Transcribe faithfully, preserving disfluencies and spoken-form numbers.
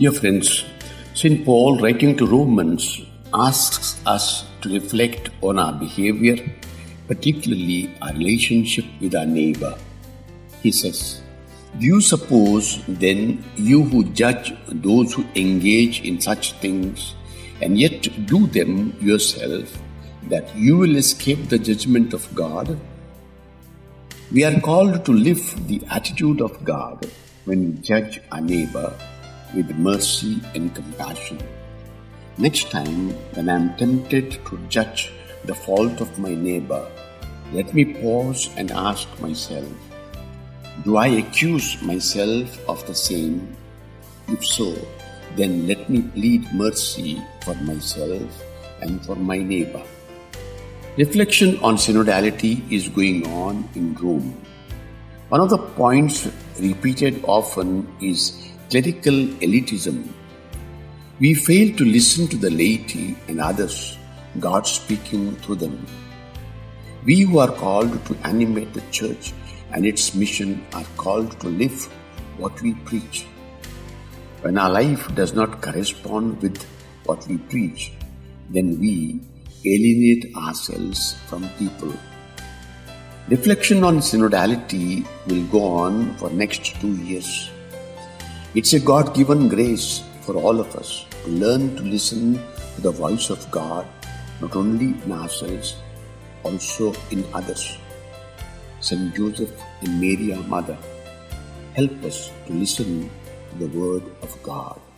Dear friends, Saint Paul, writing to Romans, asks us to reflect on our behavior, particularly our relationship with our neighbor. He says, "Do you suppose then you who judge those who engage in such things and yet do them yourself, that you will escape the judgment of God?" We are called to live the attitude of God when we judge our neighbor with mercy and compassion. Next time when I am tempted to judge the fault of my neighbor, let me pause and ask myself, do I accuse myself of the same? If so, then let me plead mercy for myself and for my neighbor. Reflection on synodality is going on in Rome. One of the points repeated often is clerical elitism. We fail to listen to the laity and others, God speaking through them. We who are called to animate the Church and its mission are called to live what we preach. When our life does not correspond with what we preach, then we alienate ourselves from people. Reflection on synodality will go on for next two years. It's a God-given grace for all of us to learn to listen to the voice of God, not only in ourselves, also in others. Saint Joseph and Mary, our Mother, help us to listen to the Word of God.